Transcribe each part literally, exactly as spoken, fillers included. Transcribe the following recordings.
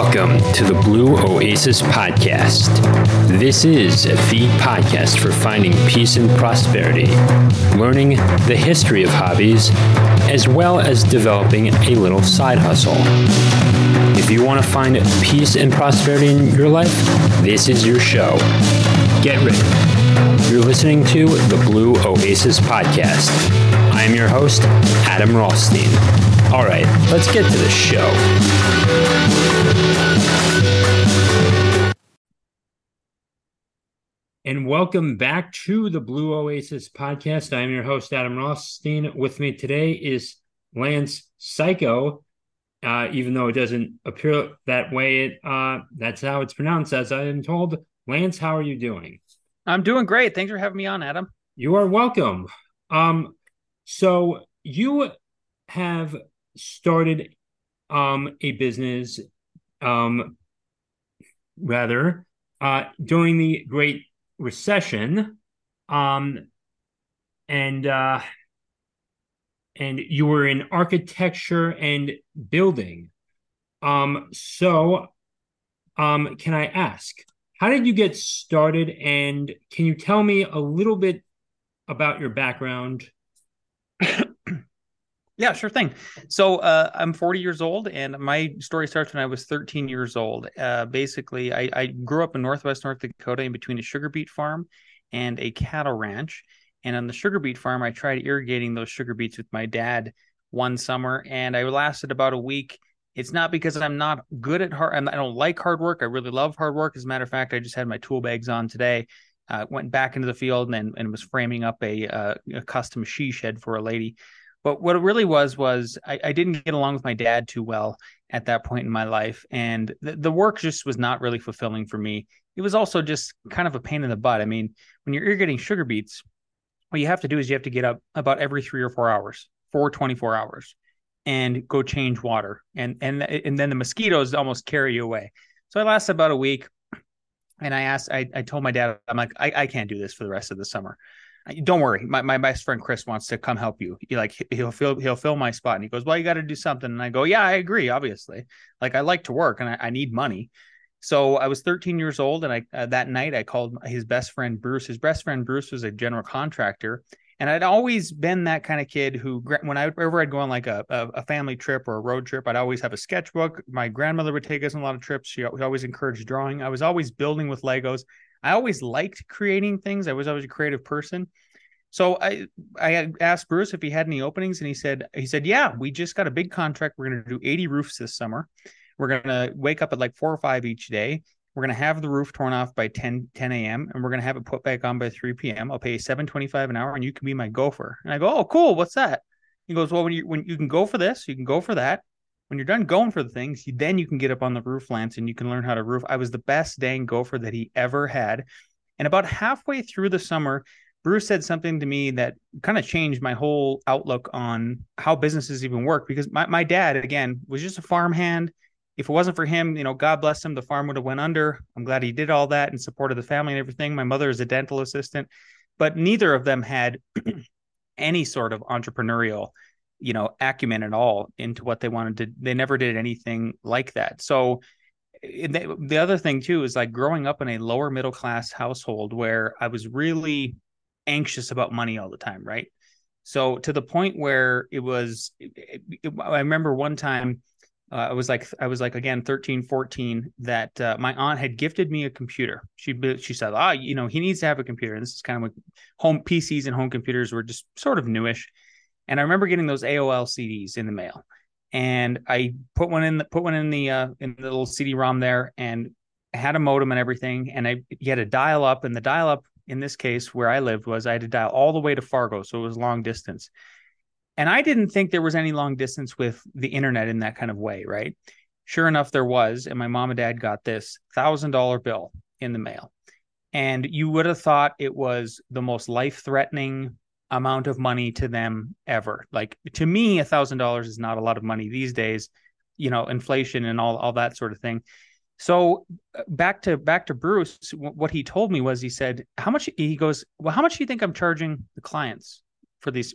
Welcome to the Blue Oasis Podcast. This is the podcast for finding peace and prosperity, learning the history of hobbies, as well as developing a little side hustle. If you want to find peace and prosperity in your life, this is your show. Get ready. You're listening to the Blue Oasis Podcast. I am your host, Adam Rothstein. All right, let's get to the show. And welcome back to the Blue Oasis Podcast. I'm your host, Adam Rothstein. With me today is Lance Cayko. Uh, even though it doesn't appear that way, it, uh, that's how it's pronounced, as I am told. Lance, how are you doing? I'm doing great. Thanks for having me on, Adam. You are welcome. Um, so you have started um, a business, um, rather, uh, during the Great Recession, um, and uh, and you were in architecture and building. Um, so, um, can I ask, how did you get started, and can you tell me a little bit about your background? Yeah, sure thing. So uh, I'm forty years old, and my story starts when I was thirteen years old. Uh, basically, I, I grew up in Northwest North Dakota in between a sugar beet farm and a cattle ranch. And on the sugar beet farm, I tried irrigating those sugar beets with my dad one summer, and I lasted about a week. It's not because I'm not good at hard. I don't like hard work. I really love hard work. As a matter of fact, I just had my tool bags on today. Uh, went back into the field and and was framing up a, uh, a custom she shed for a lady. But what it really was, was I, I didn't get along with my dad too well at that point in my life. And the, the work just was not really fulfilling for me. It was also just kind of a pain in the butt. I mean, when you're irrigating sugar beets, what you have to do is you have to get up about every three or four hours for twenty-four hours and go change water. And, and, and then the mosquitoes almost carry you away. So I lasted about a week, and I asked, I, I told my dad, I'm like, I, I can't do this for the rest of the summer. Don't worry. My, my best friend, Chris, wants to come help you. He, like, he'll fill, he'll fill my spot. And he goes, well, you got to do something. And I go, yeah, I agree. Obviously, like, I like to work, and I, I need money. So I was thirteen years old. And I, uh, that night I called his best friend, Bruce. His best friend, Bruce, was a general contractor. And I'd always been that kind of kid who, when I, whenever I'd go on like a, a family trip or a road trip, I'd always have a sketchbook. My grandmother would take us on a lot of trips. She always encouraged drawing. I was always building with Legos. I always liked creating things. I was always a creative person. So I I asked Bruce if he had any openings, and he said, he said, yeah, we just got a big contract. We're going to do eighty roofs this summer. We're going to wake up at like four or five each day. We're going to have the roof torn off by ten a.m. and we're going to have it put back on by three p.m. I'll pay you seven twenty-five an hour, and you can be my gopher. And I go, oh, cool. What's that? He goes, well, when you when you can go for this, you can go for that. When you're done going for the things, you, then you can get up on the roof, Lance, and you can learn how to roof. I was the best dang gopher that he ever had. And about halfway through the summer, Bruce said something to me that kind of changed my whole outlook on how businesses even work. Because my, my dad, again, was just a farmhand. If it wasn't for him, you know, God bless him, the farm would have went under. I'm glad he did all that and supported the family and everything. My mother is a dental assistant, but neither of them had any sort of entrepreneurial you know, acumen at all into what they wanted to. They never did anything like that. So they, the other thing too, is like growing up in a lower middle class household where I was really anxious about money all the time. Right. So to the point where it was, it, it, I remember one time uh, I was like, I was like, again, thirteen, fourteen, that uh, my aunt had gifted me a computer. She, she said, ah, you know, he needs to have a computer. And this is kind of when home P Cs and home computers were just sort of newish. And I remember getting those A O L C Ds in the mail, and I put one in the put one in the uh, in the little C D ROM there, and I had a modem and everything. And I you had to dial up, and the dial up in this case where I lived was I had to dial all the way to Fargo, so it was long distance. And I didn't think there was any long distance with the internet in that kind of way, right? Sure enough, there was, and my mom and dad got this one thousand dollars bill in the mail, and you would have thought it was the most life-threatening amount of money to them ever. Like, to me, a thousand dollars is not a lot of money these days, you know, inflation and all, all that sort of thing. So back to, back to Bruce, what he told me was, he said, how much, he goes, well, how much do you think I'm charging the clients for these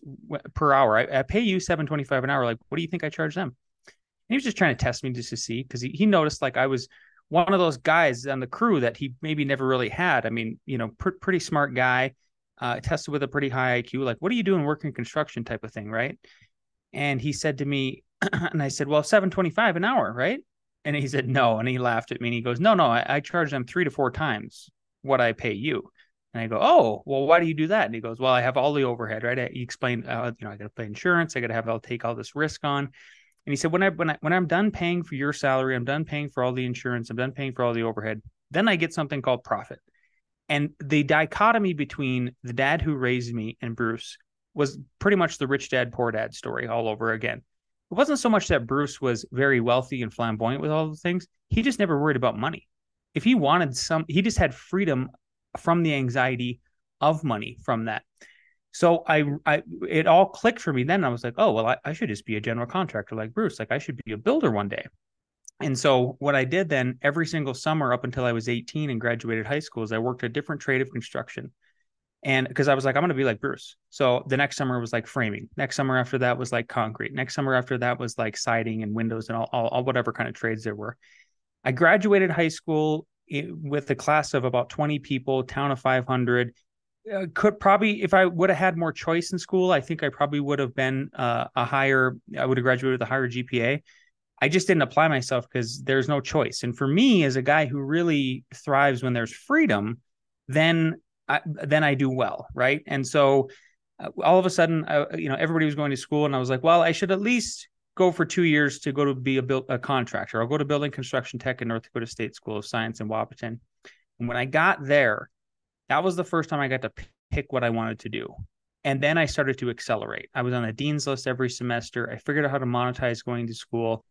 per hour? I, I pay you seven twenty-five an hour. Like, what do you think I charge them? He was just trying to test me just to see, because he, he noticed like I was one of those guys on the crew that he maybe never really had. I mean, you know, pr- pretty smart guy, uh, tested with a pretty high I Q, like, what are you doing working construction type of thing, right? And he said to me, and I said, well, seven twenty-five an hour, right? And he said, no. And he laughed at me and he goes, no, no, I, I charge them three to four times what I pay you. And I go, oh, well, why do you do that? And he goes, well, I have all the overhead, right? I, he explained, uh, you know, I got to pay insurance. I got to have, I'll take all this risk on. And he said, when I, when I, when I'm done paying for your salary, I'm done paying for all the insurance, I'm done paying for all the overhead, then I get something called profit. And the dichotomy between the dad who raised me and Bruce was pretty much the rich dad, poor dad story all over again. It wasn't so much that Bruce was very wealthy and flamboyant with all the things. He just never worried about money. If he wanted some, he just had freedom from the anxiety of money from that. So I, I, it all clicked for me then. I was like, oh, well, I, I should just be a general contractor like Bruce. Like I should be a builder one day. And so what I did then every single summer up until I was eighteen and graduated high school is I worked a different trade of construction. And because I was like, I'm going to be like Bruce. So the next summer was like framing. Next summer after that was like concrete. Next summer after that was like siding and windows and all, all, all whatever kind of trades there were. I graduated high school with a class of about twenty people, town of five hundred. Uh, could probably, if I would have had more choice in school, I think I probably would have been uh, a higher, I would have graduated with a higher G P A. I just didn't apply myself because there's no choice. And for me, as a guy who really thrives when there's freedom, then I, then I do well, right? And so uh, all of a sudden, uh, you know, everybody was going to school and I was like, well, I should at least go for two years to go to be a, build, a contractor. I'll go to building construction tech in North Dakota State School of Science in Wahpeton. And when I got there, that was the first time I got to pick what I wanted to do. And then I started to accelerate. I was on a dean's list every semester. I figured out how to monetize going to school.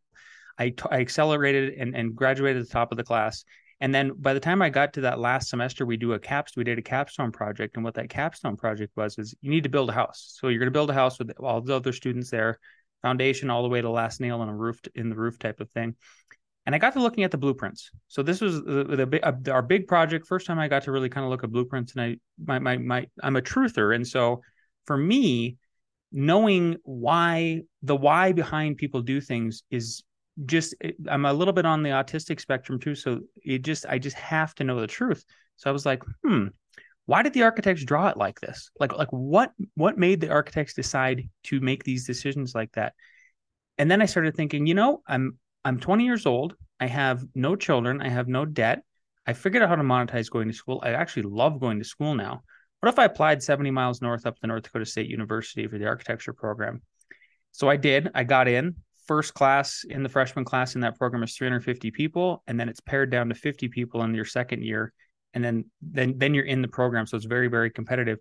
I, t- I accelerated and, and graduated at the top of the class. And then by the time I got to that last semester, we do a capstone, we did a capstone project. And what that capstone project was, is you need to build a house. So you're going to build a house with all the other students there, foundation all the way to last nail on a roof, in the roof type of thing. And I got to looking at the blueprints. So this was the, the, the, our big project. First time I got to really kind of look at blueprints, and I, my, my, my, I'm a truther. And so for me, knowing why the why behind people do things is just, I'm a little bit on the autistic spectrum too. So it just, I just have to know the truth. So I was like, Hmm, why did the architects draw it like this? Like, like what, what made the architects decide to make these decisions like that? And then I started thinking, you know, I'm, I'm twenty years old. I have no children. I have no debt. I figured out how to monetize going to school. I actually love going to school now. What if I applied seventy miles north up to North Dakota State University for the architecture program? So I did, I got in. First class in the freshman class in that program is three hundred fifty people. And then it's pared down to fifty people in your second year. And then, then, then you're in the program. So it's very, very competitive.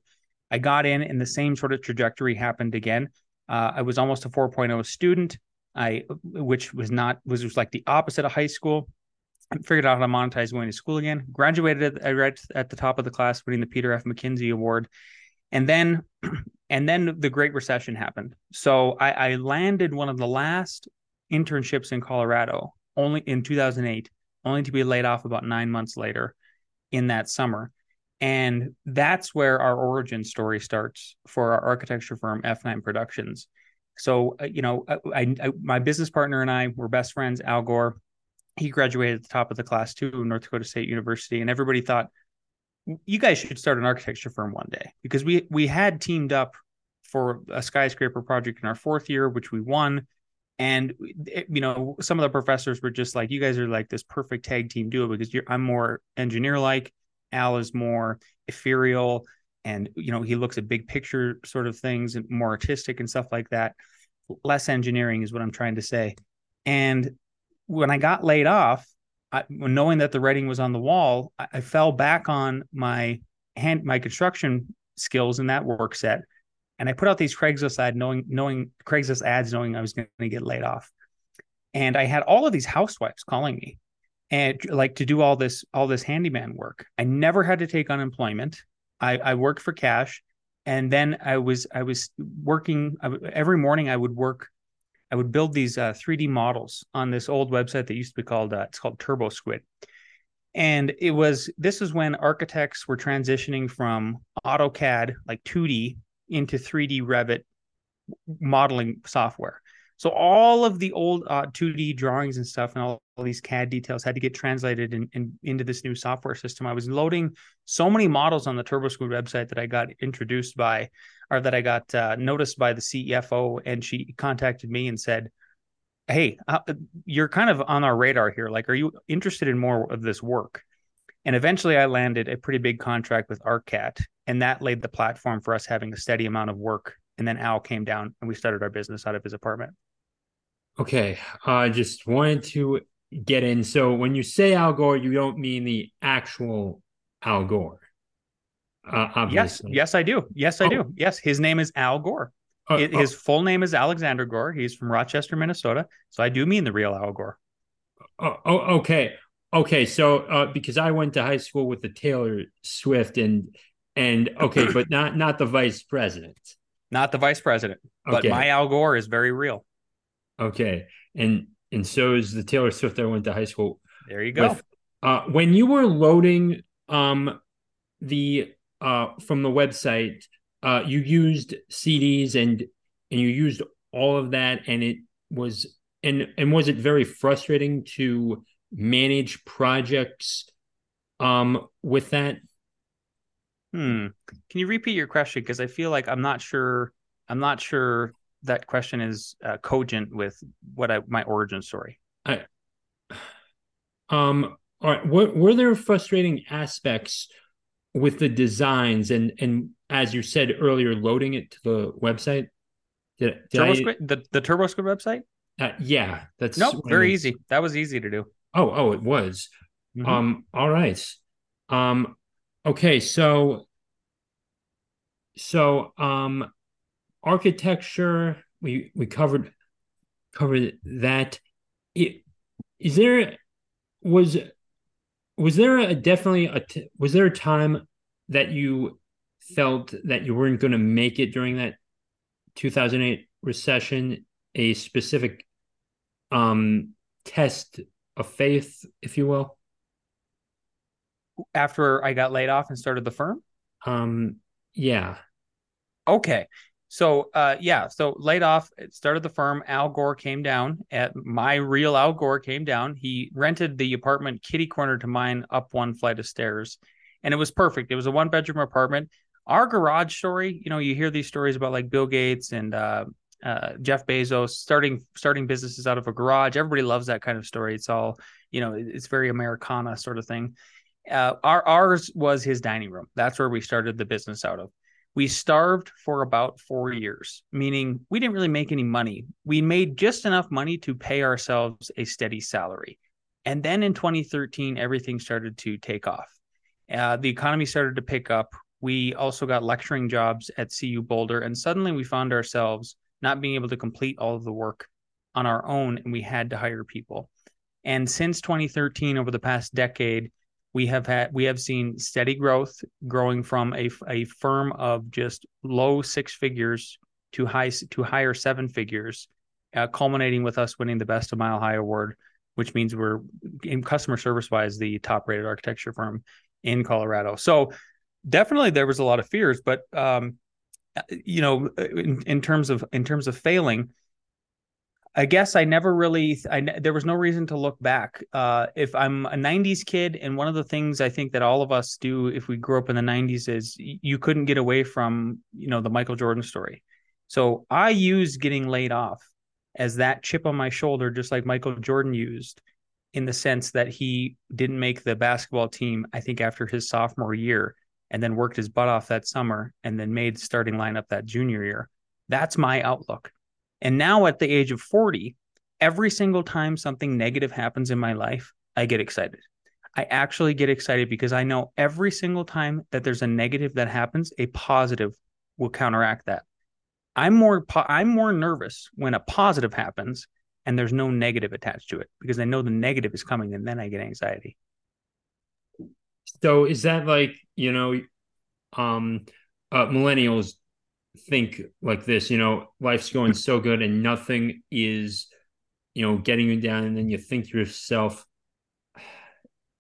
I got in and the same sort of trajectory happened again. Uh, I was almost a four point oh student, I, which was not, was, was like the opposite of high school. I figured out how to monetize going to school again, graduated at, right at the top of the class, winning the Peter F. McKinsey Award. And then, and then the Great Recession happened. So I, I landed one of the last internships in Colorado only in two thousand eight, only to be laid off about nine months later in that summer. And that's where our origin story starts for our architecture firm, F nine Productions. So, uh, you know, I, I, my business partner and I were best friends, Al Gore. He graduated at the top of the class too, North Dakota State University. And everybody thought, you guys should start an architecture firm one day, because we we had teamed up for a skyscraper project in our fourth year, which we won. And, it, you know, some of the professors were just like, you guys are like this perfect tag team duo, because you're, I'm more engineer-like, Al is more ethereal. And, you know, he looks at big picture sort of things and more artistic and stuff like that. Less engineering is what I'm trying to say. And when I got laid off, I, knowing that the writing was on the wall, I, I fell back on my hand, my construction skills in that work set. And I put out these Craigslist ad knowing, knowing Craigslist ads, knowing I was going to get laid off. And I had all of these housewives calling me and like to do all this, all this handyman work. I never had to take unemployment. I, I worked for cash. And then I was, I was working I w- every morning. I would work I would build these uh, three D models on this old website that used to be called, uh, it's called TurboSquid. And it was, this is when architects were transitioning from AutoCAD, like two D, into three D Revit modeling software. So all of the old uh, two D drawings and stuff and all, all these C A D details had to get translated in, in, into this new software system. I was loading so many models on the TurboSquid website that I got introduced by, or that I got uh, noticed by the C F O, and she contacted me and said, hey, uh, you're kind of on our radar here. Like, are you interested in more of this work? And eventually I landed a pretty big contract with ArcCat, and that laid the platform for us having a steady amount of work. And then Al came down and we started our business out of his apartment. Okay, I uh, just wanted to get in. So when you say Al Gore, you don't mean the actual Al Gore. Uh, obviously. Yes, yes, I do. Yes, I oh. do. Yes, his name is Al Gore. Uh, his, oh. his full name is Alexander Gore. He's from Rochester, Minnesota. So I do mean the real Al Gore. Oh, oh okay. Okay, so uh, because I went to high school with the Taylor Swift and, and okay, but not, not the vice president. Not the vice president, okay. But my Al Gore is very real. Okay, and and so is the Taylor Swift I went to high school. There you go. With, uh, when you were loading um, the uh, from the website, uh, you used C Ds and and you used all of that, and it was and and was it very frustrating to manage projects um, with that? Hmm. Can you repeat your question? Because I feel like I'm not sure. I'm not sure. That question is uh, cogent with what I, my origin story. I, um, all right. Were, were there frustrating aspects with the designs and, and as you said earlier, loading it to the website? Did, did I, the the TurboSquid website? Uh, yeah, that's nope, very easy. That was easy to do. Oh, oh, it was. Mm-hmm. Um, all right. Um, okay, so, so um. Architecture, we we covered covered that. It, is there was was there a definitely a was there a time that you felt that you weren't going to make it during that two thousand eight recession? A specific um, test of faith, if you will. After I got laid off and started the firm. Um. Yeah. Okay. So, uh, yeah, so laid off, started the firm. Al Gore came down. At my real Al Gore came down. He rented the apartment kitty corner to mine up one flight of stairs, and it was perfect. It was a one bedroom apartment. Our garage story, you know, you hear these stories about like Bill Gates and uh, uh, Jeff Bezos starting starting businesses out of a garage. Everybody loves that kind of story. It's all, you know, it's very Americana sort of thing. Uh, our ours was his dining room. That's where we started the business out of. We starved for about four years, meaning we didn't really make any money. We made just enough money to pay ourselves a steady salary. And then in twenty thirteen, everything started to take off. Uh, the economy started to pick up. We also got lecturing jobs at C U Boulder, and suddenly we found ourselves not being able to complete all of the work on our own, and we had to hire people. And since twenty thirteen, over the past decade, We have had we have seen steady growth, growing from a, a firm of just low six figures to high to higher seven figures, uh, culminating with us winning the Best of Mile High Award, which means we're in customer service wise the top rated architecture firm in Colorado. So definitely there was a lot of fears, but um, you know, in, in terms of in terms of failing. I guess I never really, I, there was no reason to look back. Uh, if I'm a nineties kid, and one of the things I think that all of us do if we grew up in the nineties is you couldn't get away from, you know, the Michael Jordan story. So I used getting laid off as that chip on my shoulder, just like Michael Jordan used, in the sense that he didn't make the basketball team, I think, after his sophomore year, and then worked his butt off that summer and then made starting lineup that junior year. That's my outlook. And now at the age of forty, every single time something negative happens in my life, I get excited. I actually get excited because I know every single time that there's a negative that happens, a positive will counteract that. I'm more I'm more nervous when a positive happens and there's no negative attached to it, because I know the negative is coming, and then I get anxiety. So is that like, you know, um, uh, millennials think like this, you know, life's going so good and nothing is, you know, getting you down. And then you think to yourself,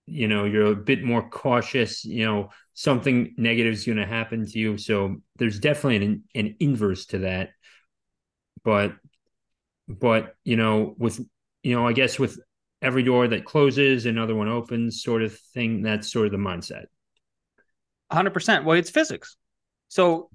you know, you're a bit more cautious, you know, something negative is going to happen to you. So there's definitely an, an inverse to that. But But, you know, with, you know, I guess with every door that closes, another one opens sort of thing, that's sort of the mindset. one hundred percent. Well, it's physics. So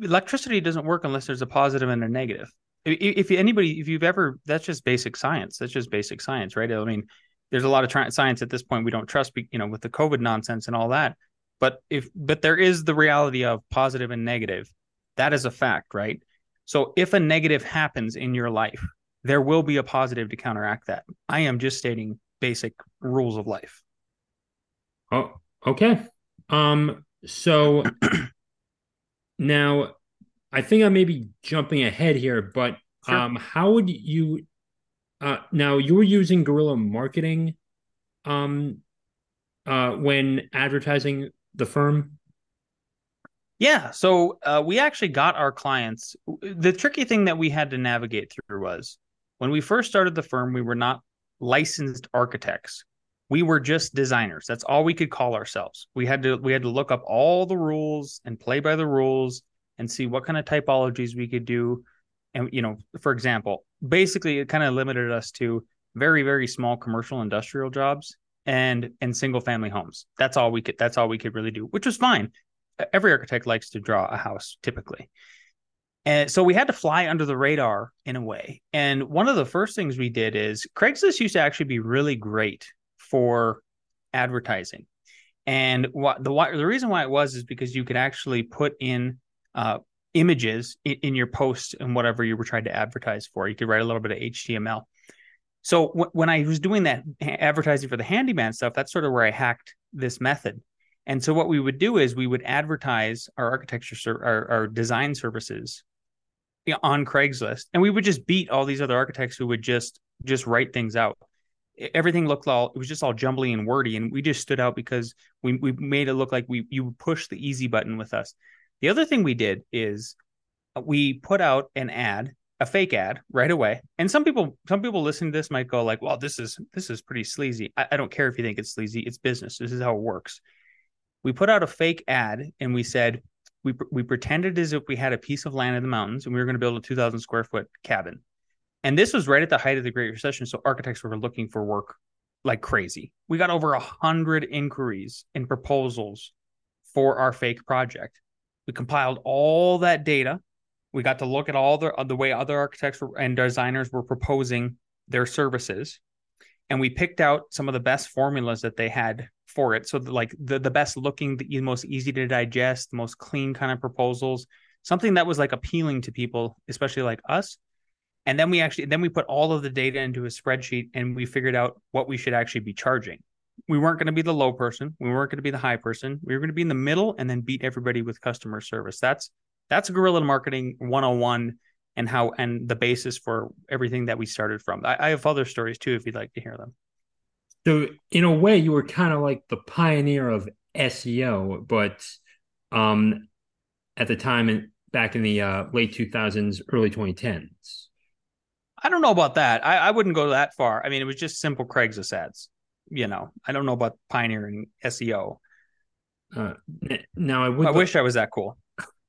electricity doesn't work unless there's a positive and a negative. If anybody, if you've ever, that's just basic science. That's just basic science, right? I mean, there's a lot of tra- science at this point we don't trust, you know, with the COVID nonsense and all that. But if, but there is the reality of positive and negative. That is a fact, right? So if a negative happens in your life, there will be a positive to counteract that. I am just stating basic rules of life. Oh, okay. Um, so now I think I may be jumping ahead here, but sure. um, how would you, uh, now you were using guerrilla marketing um, uh, when advertising the firm? Yeah. So uh, we actually got our clients. The tricky thing that we had to navigate through was when we first started the firm, we were not licensed architects. We were just designers. That's all we could call ourselves. We had to, we had to look up all the rules and play by the rules and see what kind of typologies we could do. And, you know, for example, basically it kind of limited us to very, very small commercial industrial jobs and and single family homes. That's all we could, that's all we could really do, which was fine. Every architect likes to draw a house typically. And so we had to fly under the radar in a way. And one of the first things we did is Craigslist used to actually be really great for advertising. And what the the reason why it was is because you could actually put in uh, images in, in your posts and whatever you were trying to advertise for. You could write a little bit of H T M L. So when I was doing that advertising for the handyman stuff, that's sort of where I hacked this method. And so what we would do is we would advertise our architecture, our, our design services on Craigslist, and we would just beat all these other architects who would just just write things out. Everything looked all, it was just all jumbly and wordy, and we just stood out because we we made it look like we you push the easy button with us. The other thing we did is we put out an ad. A fake ad right away. And some people, some people listening to this might go like, well, this is, this is pretty sleazy. I, I don't care if you think it's sleazy. It's business. This is how it works. We put out a fake ad and we said, we, we pretended as if we had a piece of land in the mountains and we were going to build a two thousand square foot cabin. And this was right at the height of the Great Recession. So architects were looking for work like crazy. We got over a hundred inquiries and proposals for our fake project. We compiled all that data. We got to look at all the, the way other architects were, and designers were proposing their services. And we picked out some of the best formulas that they had for it. So the, like the, the best looking, the most easy to digest, the most clean kind of proposals, something that was like appealing to people, especially like us. And then we actually, then we put all of the data into a spreadsheet and we figured out what we should actually be charging. We weren't going to be the low person. We weren't going to be the high person. We were going to be in the middle and then beat everybody with customer service. That's That's guerrilla marketing one oh one and how, and the basis for everything that we started from. I, I have other stories too, if you'd like to hear them. So in a way you were kind of like the pioneer of S E O, but um, at the time in, back in the uh, late two thousands, early twenty tens. I don't know about that. I, I wouldn't go that far. I mean, it was just simple Craigslist ads, you know, I don't know about pioneering S E O. Uh, now I would, I like- wish I was that cool.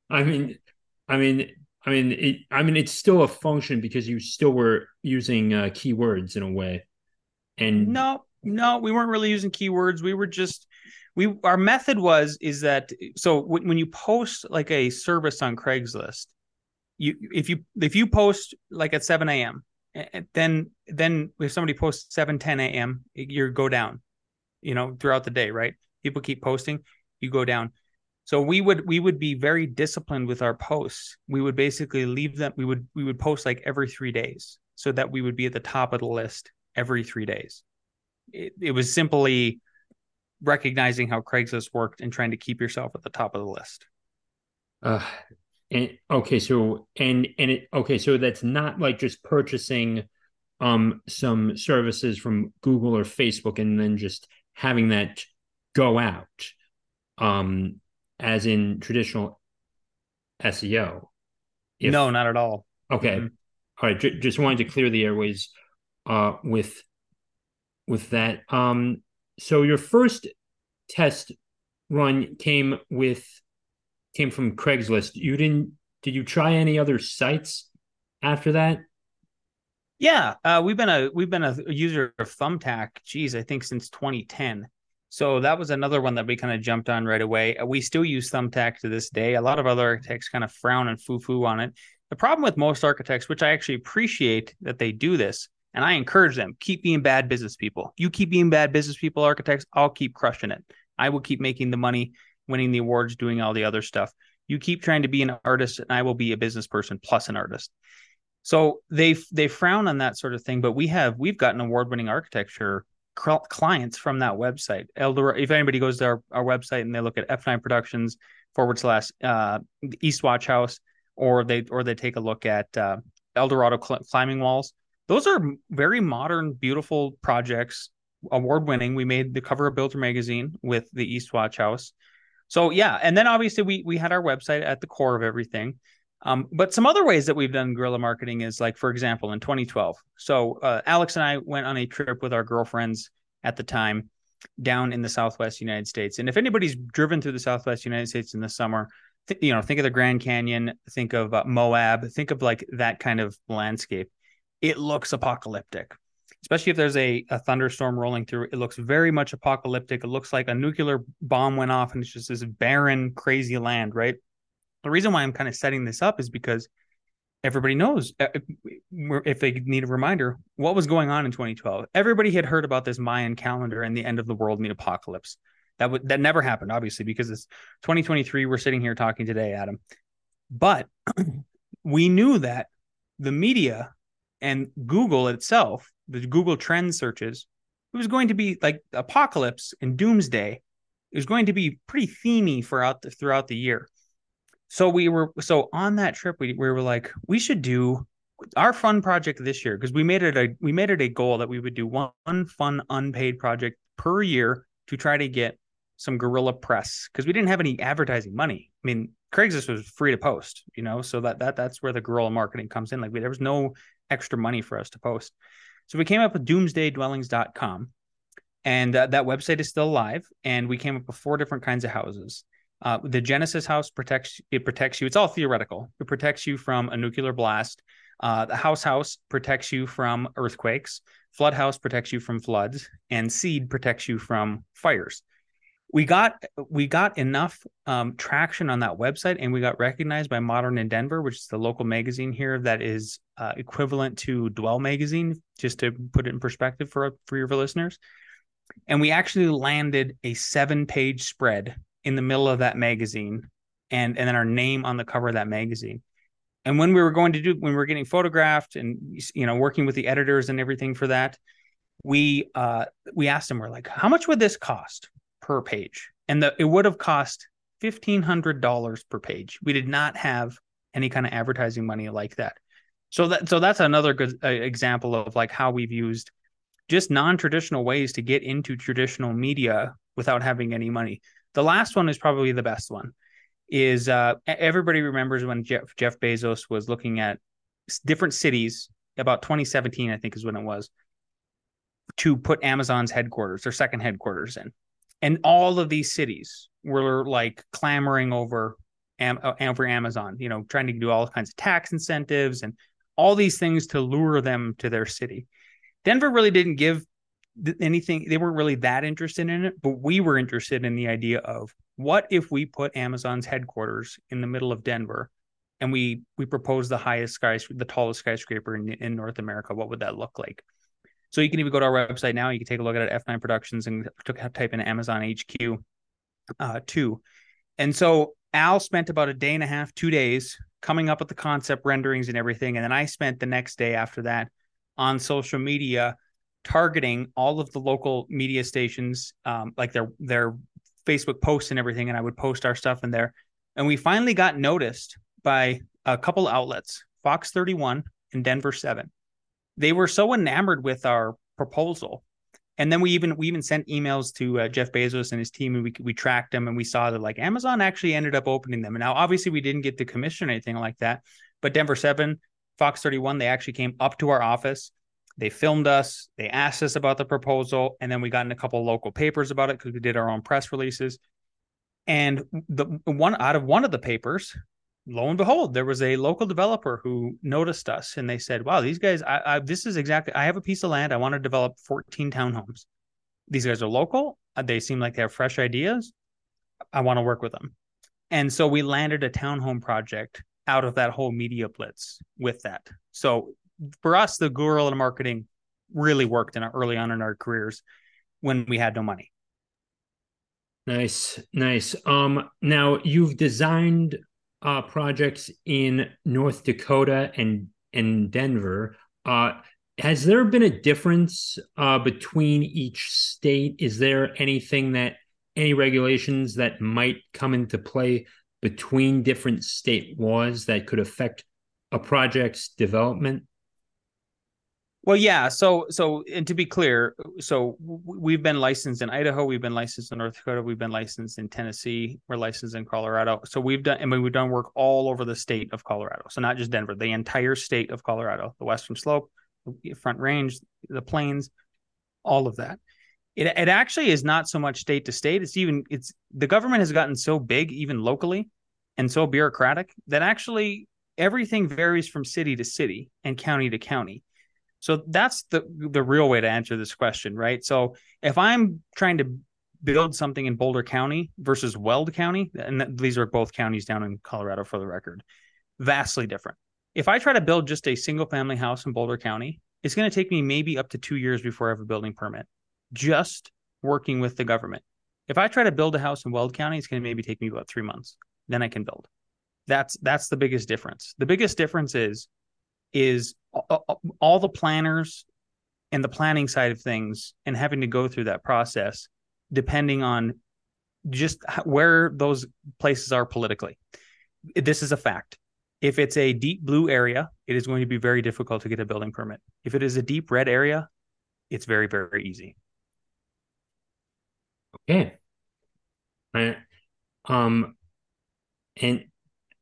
I mean, I mean, I mean, it, I mean, it's still a function because you still were using uh, keywords in a way. And no, no, we weren't really using keywords. We were just, we, our method was, is that, so when, when you post like a service on Craigslist, you, if you, if you post like at seven a.m., then, then if somebody posts seven ten a.m., you go down, you know, throughout the day, right? People keep posting, you go down. So we would we would be very disciplined with our posts. We would basically leave them. We would we would post like every three days so that we would be at the top of the list every three days. It, it was simply recognizing how Craigslist worked and trying to keep yourself at the top of the list. Uh, and okay, so and and it, okay, so that's not like just purchasing um some services from Google or Facebook and then just having that go out. Um. As in traditional S E O? If... No, not at all. Okay. Mm-hmm. All right. J- just wanted to clear the airways uh, with with that. Um, so your first test run came with came from Craigslist. You didn't? Did you try any other sites after that? Yeah, uh, we've been a we've been a user of Thumbtack, geez, I think since twenty ten. So that was another one that we kind of jumped on right away. We still use Thumbtack to this day. A lot of other architects kind of frown and foo-foo on it. The problem with most architects, which I actually appreciate that they do this, and I encourage them, keep being bad business people. You keep being bad business people, architects, I'll keep crushing it. I will keep making the money, winning the awards, doing all the other stuff. You keep trying to be an artist, and I will be a business person plus an artist. So they they frown on that sort of thing, but we have we've gotten award-winning architecture clients from that website. Eldorado. If anybody goes to our, our website and they look at F nine Productions forward slash uh, East Watch House, or they or they take a look at uh, Eldorado cl- climbing walls. Those are very modern, beautiful projects, award-winning. We made the cover of Builder Magazine with the East Watch House. So yeah, and then obviously we we had our website at the core of everything. Um, but some other ways that we've done guerrilla marketing is, like, for example, in twenty twelve. So uh, Alex and I went on a trip with our girlfriends at the time down in the Southwest United States. And if anybody's driven through the Southwest United States in the summer, th- you know, think of the Grand Canyon, think of uh, Moab, think of like that kind of landscape. It looks apocalyptic, especially if there's a, a thunderstorm rolling through. It looks very much apocalyptic. It looks like a nuclear bomb went off and it's just this barren, crazy land, right? The reason why I'm kind of setting this up is because everybody knows, if they need a reminder, what was going on in twenty twelve. Everybody had heard about this Mayan calendar and the end of the world and the apocalypse. That would that never happened, obviously, because it's twenty twenty-three. We're sitting here talking today, Adam. But we knew that the media and Google itself, the Google trend searches, it was going to be like apocalypse and doomsday. It was going to be pretty themey throughout the, throughout the year. So we were so on that trip, we, we were like, we should do our fun project this year, because we made it a we made it a goal that we would do one, one fun unpaid project per year to try to get some guerrilla press, because we didn't have any advertising money. I mean, Craigslist was free to post, you know, so that that that's where the guerrilla marketing comes in. Like, we, there was no extra money for us to post. So we came up with doomsday dwellings dot com, and uh, that website is still live. And we came up with four different kinds of houses. Uh, the Genesis house protects it protects you. It's all theoretical. It protects you from a nuclear blast. Uh, the house house protects you from earthquakes. Flood house protects you from floods, and seed protects you from fires. We got we got enough um, traction on that website, and we got recognized by Modern in Denver, which is the local magazine here that is uh, equivalent to Dwell Magazine, just to put it in perspective for for your listeners. And we actually landed a seven-page spread in the middle of that magazine, and, and then our name on the cover of that magazine. And when we were going to do, when we were getting photographed and, you know, working with the editors and everything for that, we, uh, we asked them, we're like, how much would this cost per page? And the, it would have cost fifteen hundred dollars per page. We did not have any kind of advertising money like that. So that, so that's another good uh, example of like how we've used just non-traditional ways to get into traditional media without having any money. The last one is probably the best one. Is uh, everybody remembers when Jeff, Jeff Bezos was looking at different cities, about twenty seventeen, I think is when it was, to put Amazon's headquarters, their second headquarters in. And all of these cities were like clamoring over, Am- over Amazon, you know, trying to do all kinds of tax incentives and all these things to lure them to their city. Denver really didn't give anything. They weren't really that interested in it, but we were interested in the idea of, what if we put Amazon's headquarters in the middle of Denver, and we we proposed the highest skyscraper, the tallest skyscraper in, in North America? What would that look like? So you can even go to our website now. You can take a look at it, F nine Productions, and type in Amazon H Q uh, two. And so Al spent about a day and a half, two days coming up with the concept renderings and everything, and then I spent the next day after that on social media, targeting all of the local media stations, um, like their their Facebook posts and everything, and I would post our stuff in there. And we finally got noticed by a couple outlets, Fox thirty-one and Denver seven. They were so enamored with our proposal, and then we even we even sent emails to uh, Jeff Bezos and his team, and we we tracked them, and we saw that like Amazon actually ended up opening them. And now obviously we didn't get the commission or anything like that, but Denver seven, Fox thirty-one, they actually came up to our office. They filmed us, they asked us about the proposal, and then we got in a couple of local papers about it because we did our own press releases. And the one out of one of the papers, lo and behold, there was a local developer who noticed us, and they said, wow, these guys, I, I, this is exactly, I have a piece of land. I want to develop fourteen townhomes. These guys are local. They seem like they have fresh ideas. I want to work with them. And so we landed a townhome project out of that whole media blitz with that. So for us, the guerrilla marketing really worked in our, early on in our careers when we had no money. Nice, nice. Um, now you've designed uh, projects in North Dakota and and Denver. Uh, has there been a difference uh, between each state? Is there anything that any regulations that might come into play between different state laws that could affect a project's development? Well, yeah. So, so, and to be clear, so we've been licensed in Idaho, we've been licensed in North Dakota, we've been licensed in Tennessee, we're licensed in Colorado. So we've done, I mean, we've done work all over the state of Colorado. So not just Denver, the entire state of Colorado, the Western Slope, the Front Range, the Plains, all of that. It it actually is not so much state to state. It's even, it's, the government has gotten so big, even locally, and so bureaucratic that actually everything varies from city to city and county to county. So that's the the real way to answer this question, right? So if I'm trying to build something in Boulder County versus Weld County, and these are both counties down in Colorado for the record, vastly different. If I try to build just a single family house in Boulder County, it's going to take me maybe up to two years before I have a building permit, just working with the government. If I try to build a house in Weld County, it's going to maybe take me about three months. Then I can build. That's that's the biggest difference. The biggest difference is is all the planners and the planning side of things and having to go through that process depending on just where those places are politically. This is a fact. If it's a deep blue area, it is going to be very difficult to get a building permit. If it is a deep red area, it's very, very easy. Okay. I, um, and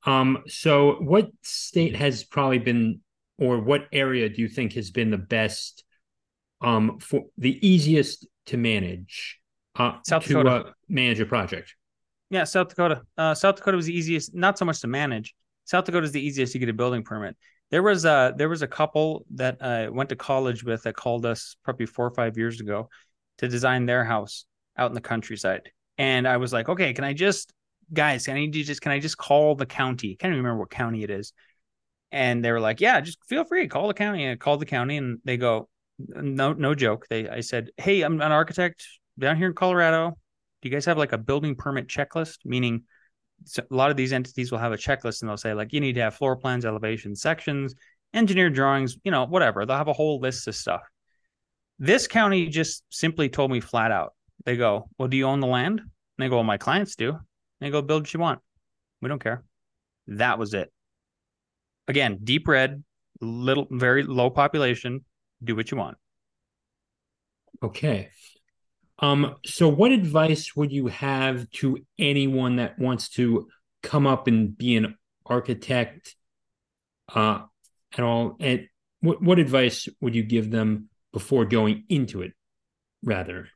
um, so what state has probably been, or what area do you think has been the best, um, for the easiest to manage, uh, South to Dakota. Uh, manage a project? Yeah, South Dakota. Uh, South Dakota was the easiest, not so much to manage. South Dakota is the easiest to get a building permit. There was a there was a couple that I went to college with that called us probably four or five years ago to design their house out in the countryside, and I was like, okay, can I just, guys, I need to just, can I just call the county? I can't even remember what county it is. And they were like, yeah, just feel free, call the county. And I called the county and they go, no, no joke. They, I said, hey, I'm an architect down here in Colorado. Do you guys have like a building permit checklist? Meaning a lot of these entities will have a checklist and they'll say like, you need to have floor plans, elevations, sections, engineered drawings, you know, whatever. They'll have a whole list of stuff. This county just simply told me flat out. They go, well, do you own the land? And they go, well, my clients do. And they go, build what you want. We don't care. That was it. Again, deep red, little, very low population. Do what you want. Okay. Um, so what advice would you have to anyone that wants to come up and be an architect uh, at all? And what, what advice would you give them before going into it, rather?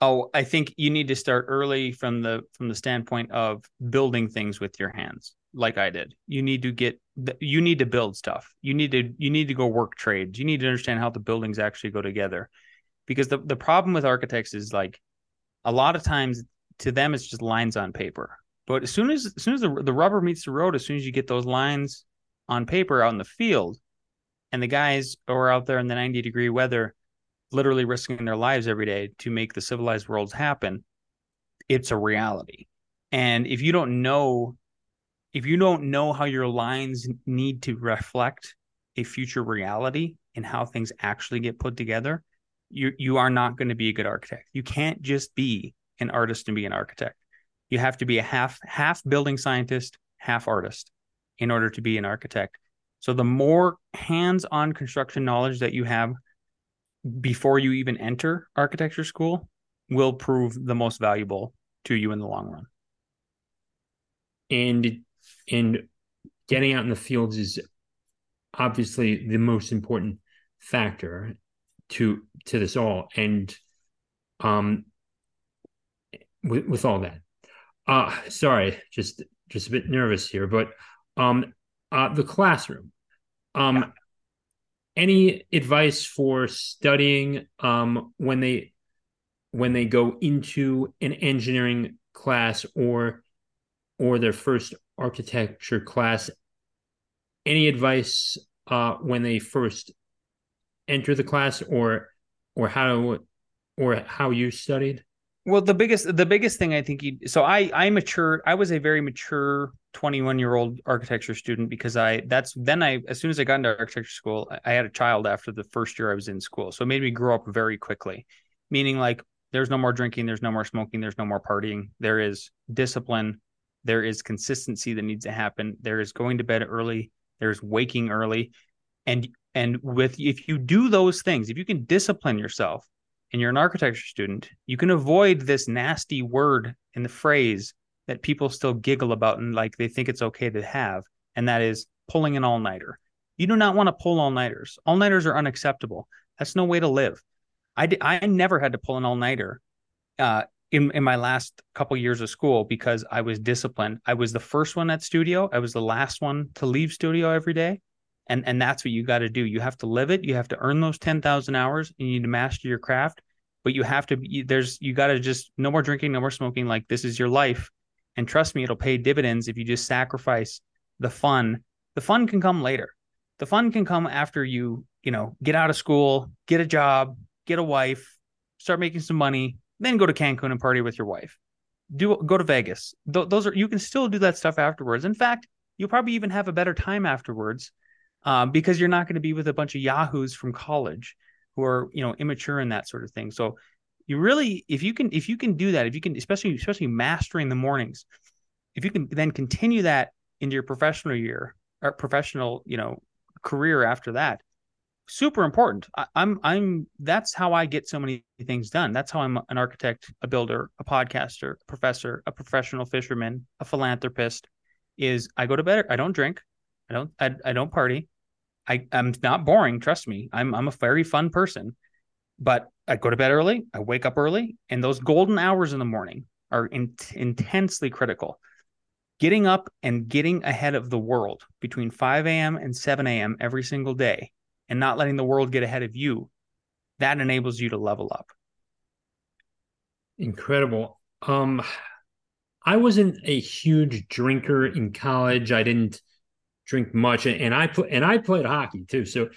Oh, I think you need to start early from the from the standpoint of building things with your hands, like I did. You need to get you need to build stuff. You need to you need to go work trades. You need to understand how the buildings actually go together, because the, the problem with architects is like a lot of times to them it's just lines on paper. But as soon as as soon as the, the rubber meets the road, as soon as you get those lines on paper out in the field, and the guys are out there in the ninety degree weather, literally risking their lives every day to make the civilized worlds happen, it's a reality. And if you don't know, if you don't know how your lines need to reflect a future reality and how things actually get put together, you you are not going to be a good architect. You can't just be an artist and be an architect. You have to be a half half building scientist, half artist in order to be an architect. So the more hands-on construction knowledge that you have before you even enter architecture school will prove the most valuable to you in the long run. And, and getting out in the fields is obviously the most important factor to, to this all. And, um, with, with all that, uh, sorry, just, just a bit nervous here, but, Um, uh, the classroom. Um, yeah. Any advice for studying um, when they when they go into an engineering class or or their first architecture class? Any advice uh, when they first enter the class, or or how or how you studied? Well, the biggest the biggest thing I think you so I I matured. I was a very mature twenty-one year old architecture student because I that's then I as soon as I got into architecture school, I had a child after the first year I was in school. So it made me grow up very quickly, meaning like there's no more drinking, there's no more smoking, there's no more partying. There is discipline. There is consistency that needs to happen. There is going to bed early. There's waking early. And and with if you do those things, if you can discipline yourself, and you're an architecture student, you can avoid this nasty word in the phrase that people still giggle about and like they think it's okay to have, and that is pulling an all-nighter. You do not want to pull all-nighters. All-nighters are unacceptable. That's no way to live. I, did, I never had to pull an all-nighter uh, in, in my last couple years of school because I was disciplined. I was the first one at studio. I was the last one to leave studio every day. And and that's what you got to do. You have to live it. You have to earn those ten thousand hours and you need to master your craft, but you have to, you, there's, you got to just no more drinking, no more smoking. Like this is your life. And trust me, it'll pay dividends if you just sacrifice the fun. The fun can come later. The fun can come after you, you know, get out of school, get a job, get a wife, start making some money, then go to Cancun and party with your wife. Do go to Vegas. Th- those are, you can still do that stuff afterwards. In fact, you'll probably even have a better time afterwards. Um, because you're not going to be with a bunch of yahoos from college who are, you know, immature and that sort of thing. So you really, if you can, if you can do that, if you can, especially, especially mastering the mornings, if you can then continue that into your professional year or professional, you know, career after that, super important. I, I'm, I'm, that's how I get so many things done. That's how I'm an architect, a builder, a podcaster, a professor, a professional fisherman, a philanthropist is I go to bed. I don't drink. I don't, I, I don't party. I, I'm not boring. Trust me. I'm I'm a very fun person, but I go to bed early. I wake up early. And those golden hours in the morning are in, intensely critical. Getting up and getting ahead of the world between five a.m. and seven a.m. every single day and not letting the world get ahead of you. That enables you to level up. Incredible. Um, I wasn't a huge drinker in college. I didn't drink much, and I put and I played hockey too. So,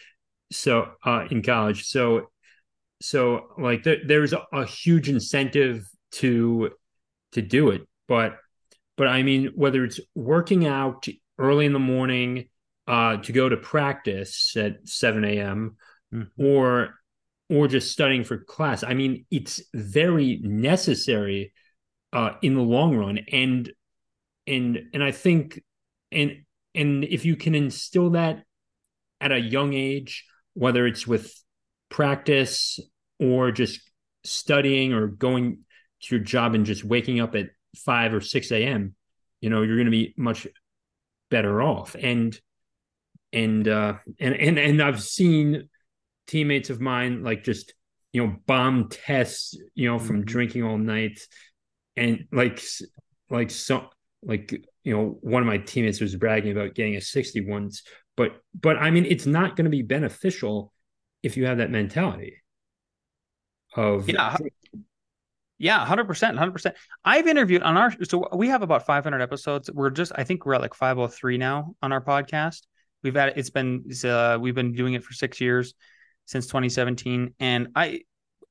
so uh, in college, so so like there, there's a, a huge incentive to to do it. But but I mean, whether it's working out early in the morning uh, to go to practice at seven a.m. Mm-hmm. or or just studying for class, I mean, it's very necessary uh, in the long run. And and and I think and. And if you can instill that at a young age, whether it's with practice or just studying or going to your job and just waking up at five or six a.m., you know, you're going to be much better off. And, and, uh, and, and, and I've seen teammates of mine, like just, you know, bomb tests, you know, from drinking all night and like, like some, like, you know, one of my teammates was bragging about getting a sixty once, but, but I mean, it's not going to be beneficial if you have that mentality of. Yeah. Yeah. one hundred percent. one hundred percent. I've interviewed on our, so we have about five hundred episodes. We're just, I think we're at like five oh three now on our podcast. We've had, it's been, it's, uh, we've been doing it for six years since twenty seventeen. And I,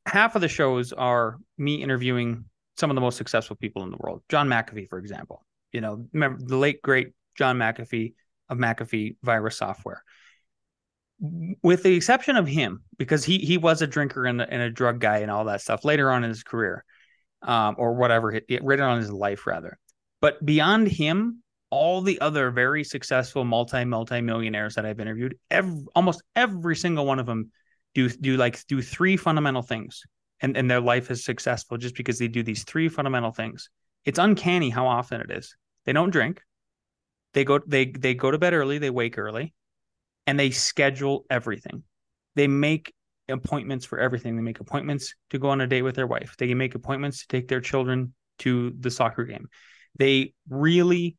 half of the shows are me interviewing some of the most successful people in the world. John McAfee, for example. You know, remember the late, great John McAfee of McAfee Virus Software. With the exception of him, because he he was a drinker and a, and a drug guy and all that stuff later on in his career, um, or whatever, later on in his life, rather. But beyond him, all the other very successful multi, multi-millionaires that I've interviewed, every, almost every single one of them do do like do three fundamental things. And, and their life is successful just because they do these three fundamental things. It's uncanny how often it is. They don't drink. They go they they go to bed early. They wake early, and they schedule everything. They make appointments for everything. They make appointments to go on a date with their wife. They make appointments to take their children to the soccer game. They really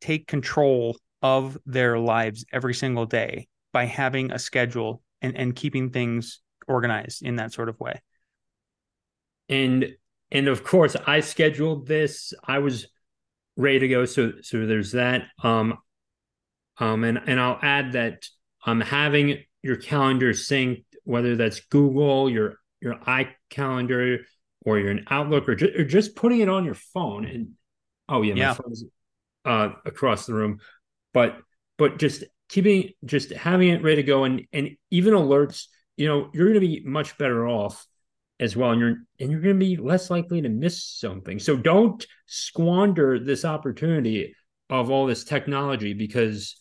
take control of their lives every single day by having a schedule and, and keeping things organized in that sort of way. And, and of course I scheduled this, I was ready to go. So, so there's that. Um, um, and, and I'll add that I'm um, having your calendar synced, whether that's Google, your, your iCalendar, or you're in Outlook, or, ju- or just putting it on your phone. And oh yeah, my yeah. phone's uh, across the room, but, but just keeping, just having it ready to go. And, and even alerts, you know, you're going to be much better off as well. And you're, and you're going to be less likely to miss something. So don't squander this opportunity of all this technology, because,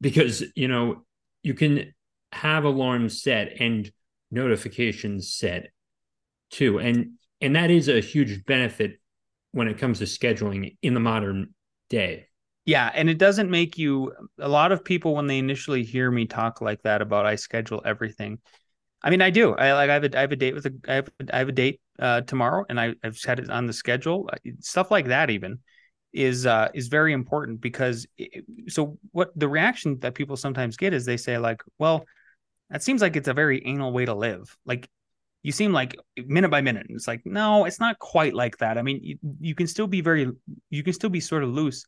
because, you know, you can have alarms set and notifications set too. And, and that is a huge benefit when it comes to scheduling in the modern day. Yeah. And it doesn't make you, a lot of people, when they initially hear me talk like that about, I schedule everything. I mean, I do. I like, I have a, I have a date with a, I have, I have a date uh, tomorrow, and I, I've set it on the schedule. Stuff like that even is, uh, is very important, because it, so what the reaction that people sometimes get is they say like, well, that seems like it's a very anal way to live. Like, you seem like minute by minute. And it's like, no, it's not quite like that. I mean, you, you can still be very, you can still be sort of loose.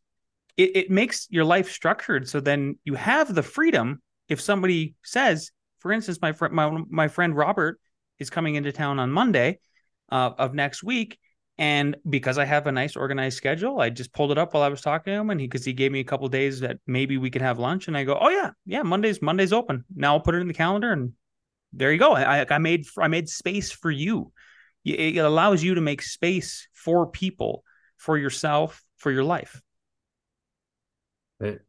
It, it makes your life structured. So then you have the freedom. If somebody says, for instance, my friend, my, my friend Robert is coming into town on Monday uh, of next week. And because I have a nice organized schedule, I just pulled it up while I was talking to him, and he, cause he gave me a couple of days that maybe we could have lunch, and I go, oh yeah, yeah. Monday's Monday's open. Now I'll put it in the calendar, and there you go. I, I made, I made space for you. It allows you to make space for people, for yourself, for your life. But,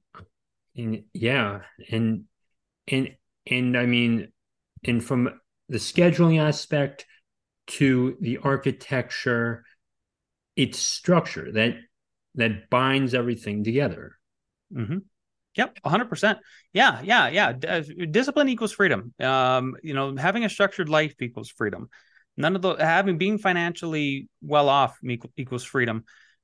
and yeah. And, and, and I mean, and from the scheduling aspect to the architecture, it's structure that, that binds everything together. Mm-hmm. Yep. A hundred percent. Yeah. Yeah. Yeah. D- discipline equals freedom. Um, you know, having a structured life equals freedom. None of the having, being financially well off equals freedom.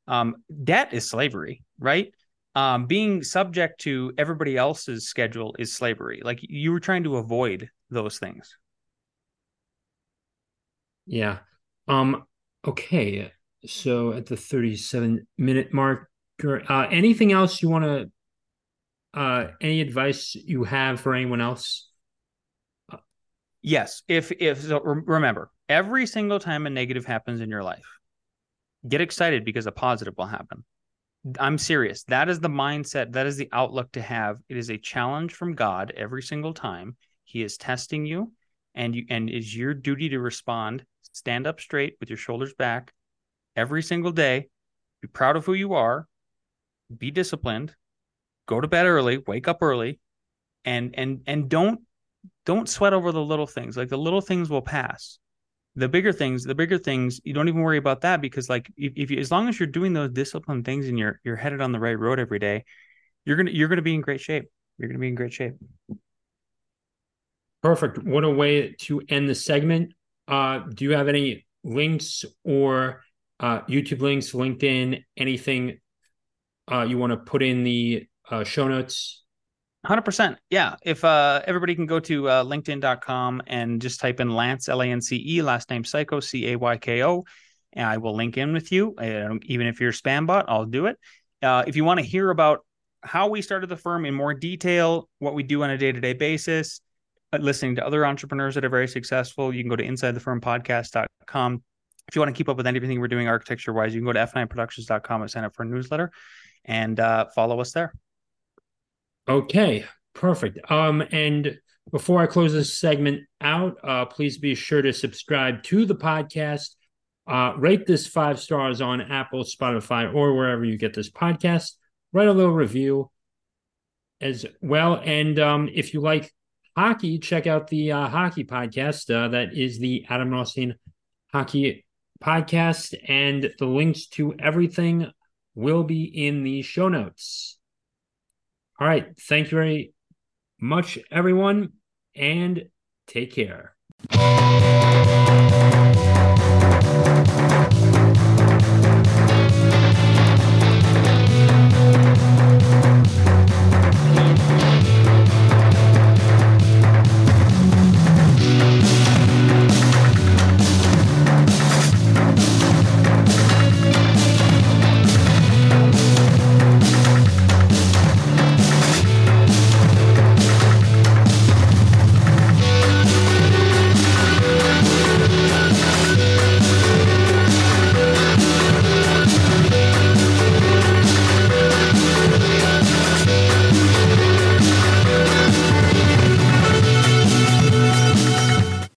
Um, debt is slavery, right? Um, being subject to everybody else's schedule is slavery. Like, you were trying to avoid those things. Yeah. Um, okay. So at the thirty-seven minute mark, uh, anything else you want to, Uh, any advice you have for anyone else? Yes. If, if so, remember, every single time a negative happens in your life, get excited because a positive will happen. I'm serious. That is the mindset. That is the outlook to have. It is a challenge from God every single time. He is testing you, and you, and it's your duty to respond. Stand up straight with your shoulders back every single day. Be proud of who you are. Be disciplined. Go to bed early, wake up early, and and and don't don't sweat over the little things. Like, the little things will pass. The bigger things, the bigger things, you don't even worry about that, because like if, if you, as long as you're doing those disciplined things and you're you're headed on the right road every day, you're gonna you're gonna be in great shape. You're gonna be in great shape. Perfect. What a way to end the segment. Uh, do you have any links or uh, YouTube links, LinkedIn, anything uh, you want to put in the Uh, show notes? one hundred percent. Yeah. If uh, everybody can go to uh, LinkedIn dot com and just type in Lance, L A N C E, last name Cayko, C A Y K O, and I will link in with you. And even if you're a spam bot, I'll do it. Uh, if you want to hear about how we started the firm in more detail, what we do on a day-to-day basis, uh, listening to other entrepreneurs that are very successful, you can go to inside the firm podcast dot com. If you want to keep up with anything we're doing architecture-wise, you can go to F nine productions dot com and sign up for a newsletter, and uh, follow us there. Okay, perfect. Um, and before I close this segment out, uh, please be sure to subscribe to the podcast. Uh, rate this five stars on Apple, Spotify, or wherever you get this podcast. Write a little review as well. And um, if you like hockey, check out the uh, hockey podcast. Uh, that is the Adam Rothstein Hockey Podcast. And the links to everything will be in the show notes. All right. Thank you very much, everyone, and take care.